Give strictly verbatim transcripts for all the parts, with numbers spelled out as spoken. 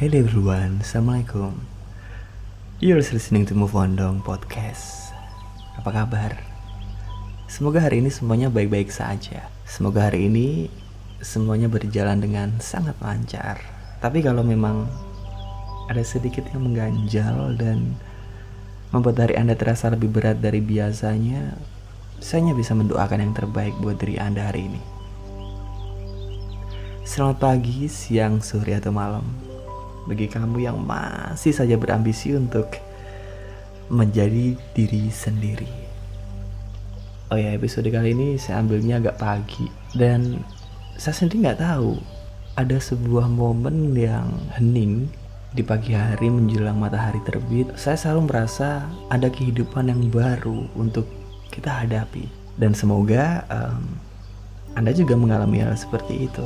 Hello everyone, Assalamualaikum. You're listening to Move On Dong Podcast. Apa kabar? Semoga hari ini semuanya baik-baik saja. Semoga hari ini semuanya berjalan dengan sangat lancar. Tapi kalau memang ada sedikit yang mengganjal dan membuat hari Anda terasa lebih berat dari biasanya, saya hanya bisa mendoakan yang terbaik buat diri Anda hari ini. Selamat pagi, siang, sore, atau malam bagi kamu yang masih saja berambisi untuk menjadi diri sendiri. Oh ya, episode kali ini saya ambilnya agak pagi, dan saya sendiri gak tahu, ada sebuah momen yang hening di pagi hari menjelang matahari terbit. Saya selalu merasa ada kehidupan yang baru untuk kita hadapi, dan semoga um, Anda juga mengalami hal seperti itu.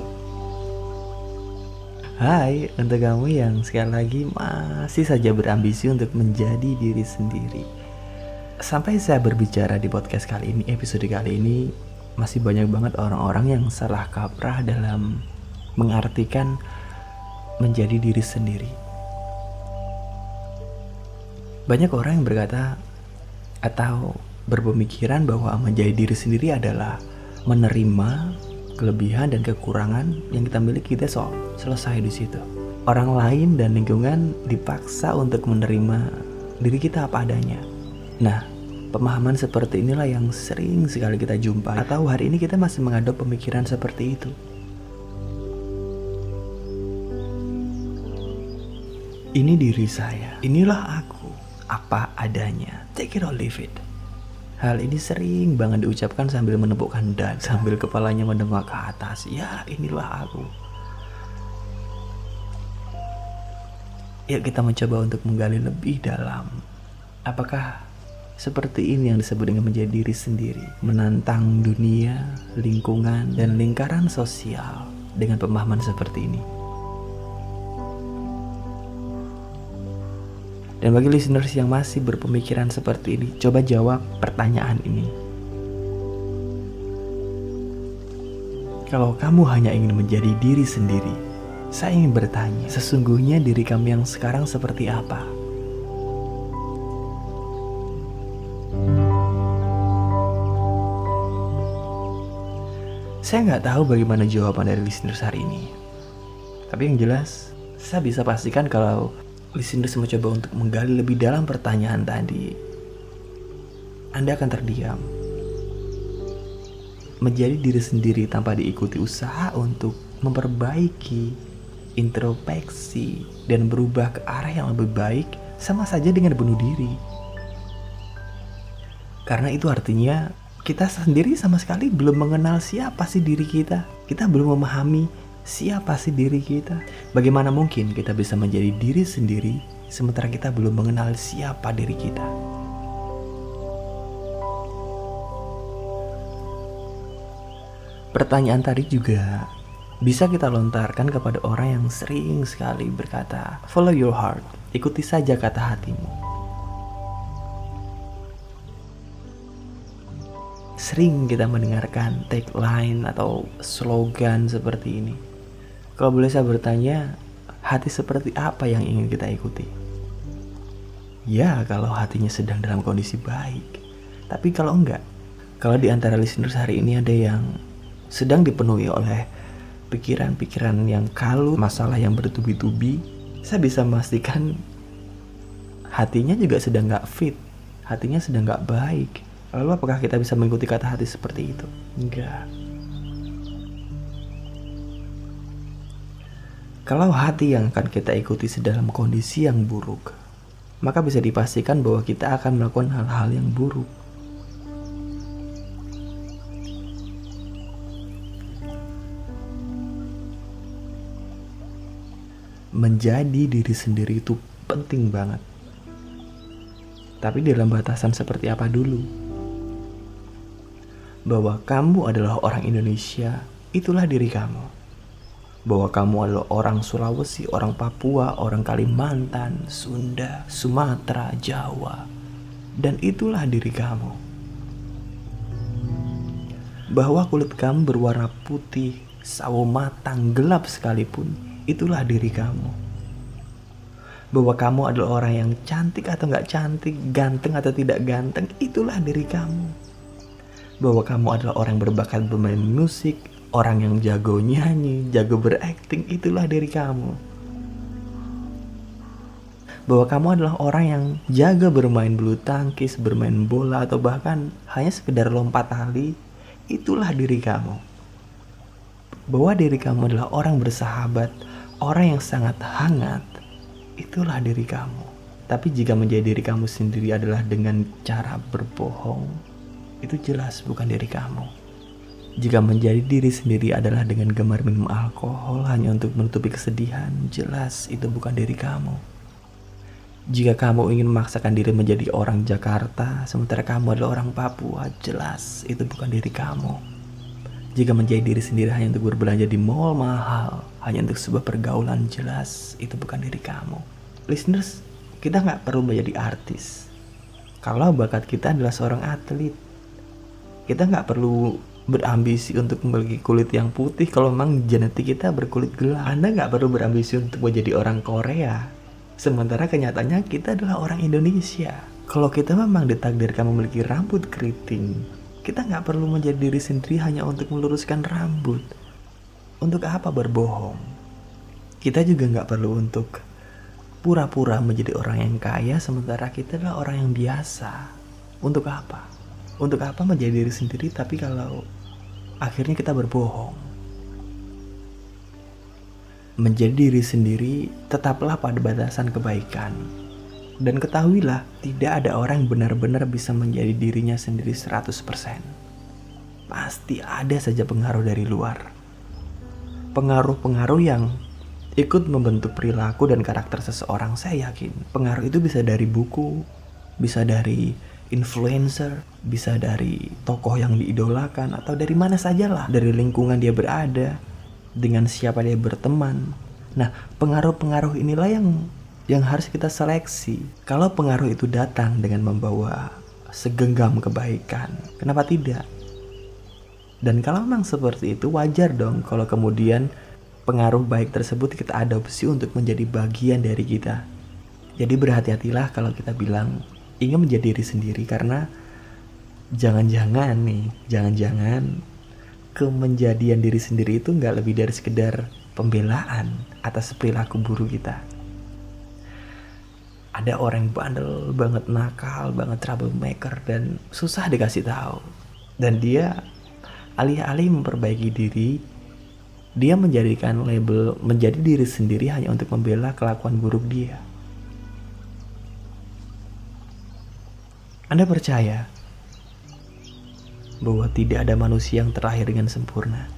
Hai, untuk kamu yang sekali lagi masih saja berambisi untuk menjadi diri sendiri. Sampai saya berbicara di podcast kali ini, episode kali ini, masih banyak banget orang-orang yang salah kaprah dalam mengartikan menjadi diri sendiri. Banyak orang yang berkata atau berpemikiran bahwa menjadi diri sendiri adalah menerima kelebihan dan kekurangan yang kita miliki, kita so, selesai di situ. Orang lain dan lingkungan dipaksa untuk menerima diri kita apa adanya. Nah, pemahaman seperti inilah yang sering sekali kita jumpai, atau hari ini kita masih mengadop pemikiran seperti itu. Ini diri saya, inilah aku, apa adanya. Take it or leave it. Hal ini sering banget diucapkan sambil menepukkan dada, sambil kepalanya mendongak ke atas. Ya, inilah aku. Yuk kita mencoba untuk menggali lebih dalam. Apakah seperti ini yang disebut dengan menjadi diri sendiri? Menantang dunia, lingkungan, dan lingkaran sosial dengan pemahaman seperti ini. Dan bagi listeners yang masih berpemikiran seperti ini, coba jawab pertanyaan ini. Kalau kamu hanya ingin menjadi diri sendiri, saya ingin bertanya, sesungguhnya diri kamu yang sekarang seperti apa? Saya nggak tahu bagaimana jawaban dari listeners hari ini. Tapi yang jelas, saya bisa pastikan kalau listeners mencoba untuk menggali lebih dalam pertanyaan tadi, Anda akan terdiam. Menjadi diri sendiri tanpa diikuti usaha untuk memperbaiki, introspeksi, dan berubah ke arah yang lebih baik, sama saja dengan bunuh diri. Karena itu artinya kita sendiri sama sekali belum mengenal siapa sih diri kita. Kita belum memahami siapa sih diri kita. Bagaimana mungkin kita bisa menjadi diri sendiri sementara kita belum mengenal siapa diri kita? Pertanyaan tadi juga bisa kita lontarkan kepada orang yang sering sekali berkata, "Follow your heart," ikuti saja kata hatimu. Sering kita mendengarkan tagline atau slogan seperti ini. Kalau boleh saya bertanya, hati seperti apa yang ingin kita ikuti? Ya, kalau hatinya sedang dalam kondisi baik. Tapi kalau enggak, kalau di antara listeners hari ini ada yang sedang dipenuhi oleh pikiran-pikiran yang kalut, masalah yang bertubi-tubi, saya bisa memastikan hatinya juga sedang enggak fit, hatinya sedang enggak baik. Lalu apakah kita bisa mengikuti kata hati seperti itu? Enggak. Kalau hati yang akan kita ikuti dalam kondisi yang buruk, maka bisa dipastikan bahwa kita akan melakukan hal-hal yang buruk. Menjadi diri sendiri itu penting banget. Tapi dalam batasan seperti apa dulu? Bahwa kamu adalah orang Indonesia, itulah diri kamu. Bahwa kamu adalah orang Sulawesi, orang Papua, orang Kalimantan, Sunda, Sumatera, Jawa. Dan itulah diri kamu. Bahwa kulit kamu berwarna putih, sawo matang, gelap sekalipun, itulah diri kamu. bahwa kamu adalah orang yang cantik atau nggak cantik, ganteng atau tidak ganteng, itulah diri kamu. Bahwa kamu adalah orang berbakat bermain musik, orang yang jago nyanyi, jago berakting, itulah diri kamu. Bahwa kamu adalah orang yang jago bermain bulu tangkis, bermain bola, atau bahkan hanya sekedar lompat tali, itulah diri kamu. Bahwa diri kamu adalah orang bersahabat, orang yang sangat hangat, itulah diri kamu. Tapi jika menjadi diri kamu sendiri adalah dengan cara berbohong, itu jelas bukan diri kamu. Jika menjadi diri sendiri adalah dengan gemar minum alkohol hanya untuk menutupi kesedihan, jelas itu bukan diri kamu. Jika kamu ingin memaksakan diri menjadi orang Jakarta sementara kamu adalah orang Papua, jelas itu bukan diri kamu. Jika menjadi diri sendiri hanya untuk berbelanja di mall mahal, hanya untuk sebuah pergaulan, jelas itu bukan diri kamu. Listeners, kita nggak perlu menjadi artis. Kalau bakat kita adalah seorang atlet, kita nggak perlu berambisi untuk memiliki kulit yang putih kalau memang genetik kita berkulit gelap. Anda nggak perlu berambisi untuk menjadi orang Korea, sementara kenyataannya kita adalah orang Indonesia. Kalau kita memang ditakdirkan memiliki rambut keriting, kita nggak perlu menjadi diri sendiri hanya untuk meluruskan rambut. Untuk apa berbohong? Kita juga nggak perlu untuk pura-pura menjadi orang yang kaya sementara kita adalah orang yang biasa. Untuk apa? Untuk apa menjadi diri sendiri tapi kalau akhirnya kita berbohong? Menjadi diri sendiri tetaplah pada batasan kebaikan. Dan ketahuilah, tidak ada orang benar-benar bisa menjadi dirinya sendiri seratus persen. Pasti ada saja pengaruh dari luar. Pengaruh-pengaruh yang ikut membentuk perilaku dan karakter seseorang, saya yakin. Pengaruh itu bisa dari buku, bisa dari influencer, bisa dari tokoh yang diidolakan, atau dari mana sajalah. Dari lingkungan dia berada, dengan siapa dia berteman. Nah, pengaruh-pengaruh inilah yang... yang harus kita seleksi. Kalau pengaruh itu datang dengan membawa segenggam kebaikan, kenapa tidak? Dan kalau memang seperti itu, wajar dong kalau kemudian pengaruh baik tersebut kita adopsi untuk menjadi bagian dari kita. Jadi berhati-hatilah kalau kita bilang ingin menjadi diri sendiri, karena jangan-jangan nih, jangan-jangan kemenjadian diri sendiri itu nggak lebih dari sekedar pembelaan atas perilaku buruk kita. Ada orang yang bandel banget, nakal banget, troublemaker, dan susah dikasih tahu. Dan dia alih-alih memperbaiki diri, dia menjadikan label menjadi diri sendiri hanya untuk membela kelakuan buruk dia. Anda percaya bahwa tidak ada manusia yang terlahir dengan sempurna.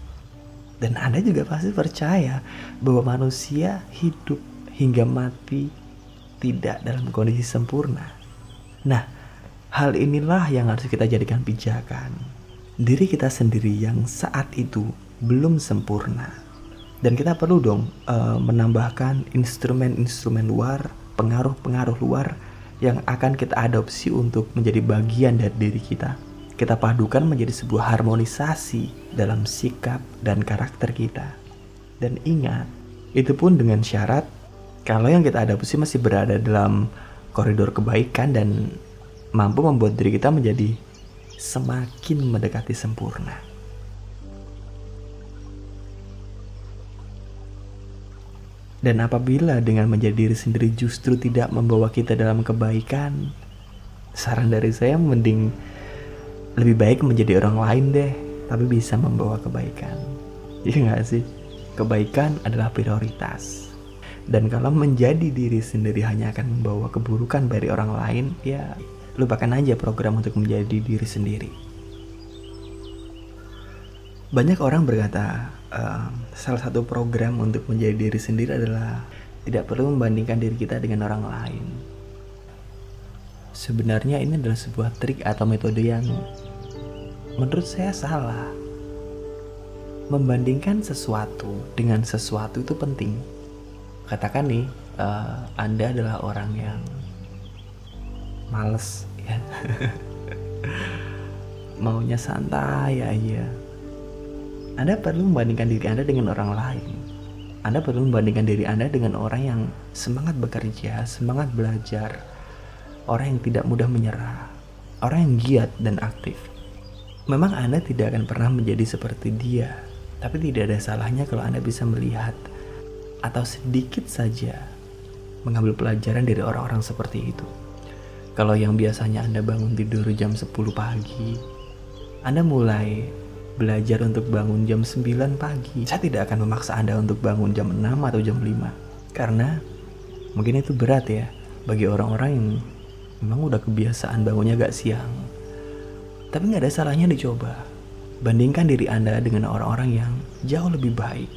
Dan Anda juga pasti percaya bahwa manusia hidup hingga mati tidak dalam kondisi sempurna. Nah, hal inilah yang harus kita jadikan pijakan. Diri kita sendiri yang saat itu belum sempurna. Dan kita perlu dong uh, menambahkan instrumen-instrumen luar, pengaruh-pengaruh luar yang akan kita adopsi untuk menjadi bagian dari diri kita. Kita padukan menjadi sebuah harmonisasi dalam sikap dan karakter kita. Dan ingat, itu pun dengan syarat kalau yang kita adopsi masih berada dalam koridor kebaikan dan mampu membuat diri kita menjadi semakin mendekati sempurna. Dan apabila dengan menjadi diri sendiri justru tidak membawa kita dalam kebaikan, saran dari saya mending lebih baik menjadi orang lain deh, tapi bisa membawa kebaikan. Iya gak sih? Kebaikan adalah prioritas. Dan kalau menjadi diri sendiri hanya akan membawa keburukan dari orang lain, ya lupakan aja program untuk menjadi diri sendiri. Banyak orang berkata, uh, salah satu program untuk menjadi diri sendiri adalah tidak perlu membandingkan diri kita dengan orang lain. Sebenarnya ini adalah sebuah trik atau metode yang menurut saya salah. Membandingkan sesuatu dengan sesuatu itu penting. Katakan nih, uh, Anda adalah orang yang malas, ya. Maunya santai aja. Anda perlu membandingkan diri Anda dengan orang lain. Anda perlu membandingkan diri Anda dengan orang yang semangat bekerja, semangat belajar, orang yang tidak mudah menyerah, orang yang giat dan aktif. Memang Anda tidak akan pernah menjadi seperti dia, tapi tidak ada salahnya kalau Anda bisa melihat atau sedikit saja mengambil pelajaran dari orang-orang seperti itu. Kalau yang biasanya Anda bangun tidur jam sepuluh pagi, Anda mulai belajar untuk bangun jam sembilan pagi. Saya tidak akan memaksa Anda untuk bangun jam enam atau jam lima. Karena mungkin itu berat ya bagi orang-orang yang memang udah kebiasaan bangunnya agak siang. Tapi gak ada salahnya dicoba. Bandingkan diri Anda dengan orang-orang yang jauh lebih baik.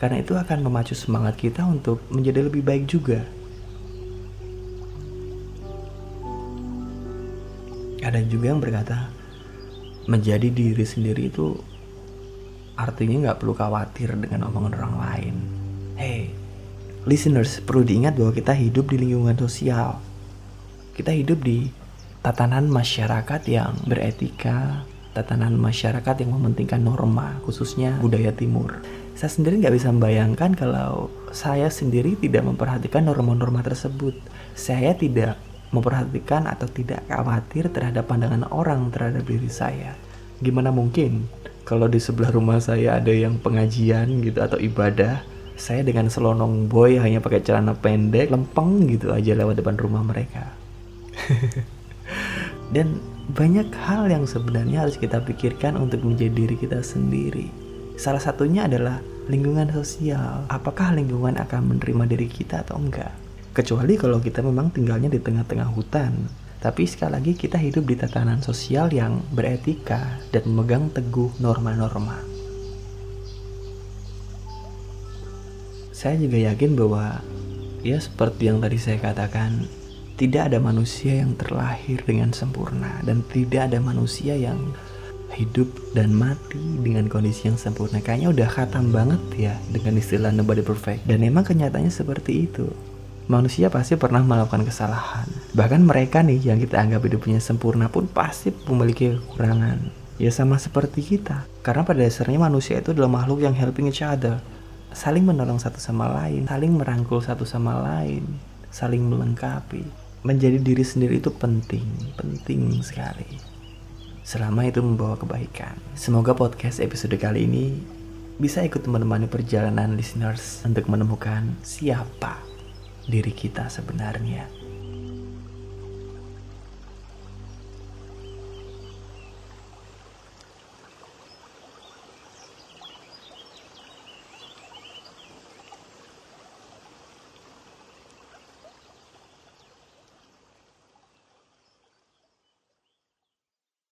Karena itu akan memacu semangat kita untuk menjadi lebih baik juga. Ada juga yang berkata, menjadi diri sendiri itu artinya gak perlu khawatir dengan omongan orang lain. Hey, listeners, perlu diingat bahwa kita hidup di lingkungan sosial. Kita hidup di tatanan masyarakat yang beretika, tatanan masyarakat yang mementingkan norma, khususnya budaya timur. Saya sendiri gak bisa membayangkan kalau saya sendiri tidak memperhatikan norma-norma tersebut. Saya tidak memperhatikan atau tidak khawatir terhadap pandangan orang terhadap diri saya. Gimana mungkin kalau di sebelah rumah saya ada yang pengajian gitu atau ibadah, saya dengan selonong boy hanya pakai celana pendek, lempeng gitu aja lewat depan rumah mereka. Dan banyak hal yang sebenarnya harus kita pikirkan untuk menjadi diri kita sendiri. Salah satunya adalah lingkungan sosial. Apakah lingkungan akan menerima diri kita atau enggak? Kecuali kalau kita memang tinggalnya di tengah-tengah hutan. Tapi sekali lagi kita hidup di tatanan sosial yang beretika dan memegang teguh norma-norma. Saya juga yakin bahwa ya seperti yang tadi saya katakan, tidak ada manusia yang terlahir dengan sempurna. Dan tidak ada manusia yang hidup dan mati dengan kondisi yang sempurna. Kayaknya udah khatam banget ya dengan istilah nobody perfect. Dan emang kenyataannya seperti itu. Manusia pasti pernah melakukan kesalahan. Bahkan mereka nih yang kita anggap hidupnya sempurna pun pasti memiliki kekurangan. Ya sama seperti kita. Karena pada dasarnya manusia itu adalah makhluk yang helping each other. Saling menolong satu sama lain, saling merangkul satu sama lain, saling melengkapi. Menjadi diri sendiri itu penting, penting sekali. Selama itu membawa kebaikan. Semoga podcast episode kali ini bisa ikut menemani perjalanan listeners untuk menemukan siapa diri kita sebenarnya.